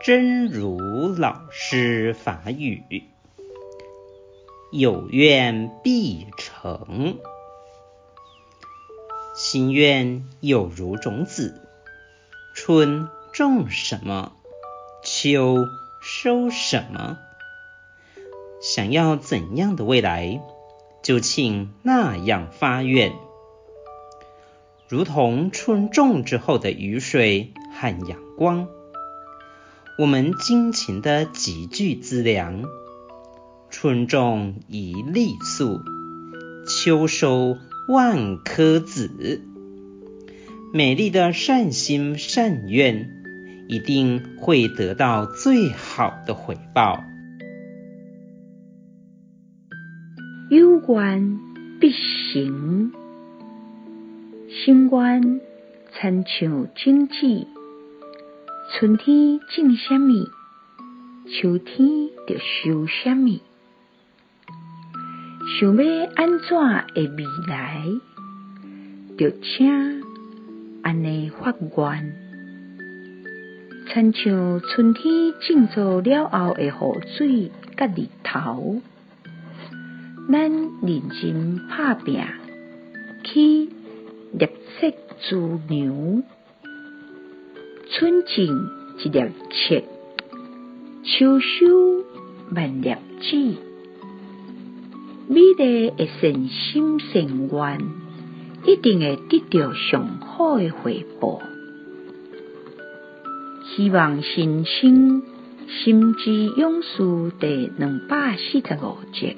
真如老师法语，有愿必成。心愿有如种子，春种什么，秋收什么。想要怎样的未来，就请那样发愿。如同春种之后的雨水和阳光，我们辛勤的集聚资粮，春种一粒粟，秋收万颗子。美丽的善心善愿，一定会得到最好的回报。有愿必成，心愿亲像种子，春天种什么，秋天就收什么。想要安怎的未来，就请安尼发愿，亲像春天种作了后的雨水甲日头，咱认真打拼去立石锄禾，春种一粒粟，秋收万粒子。美丽的善心善愿，一定会得到上好的回报。希望新生心之勇士第245集。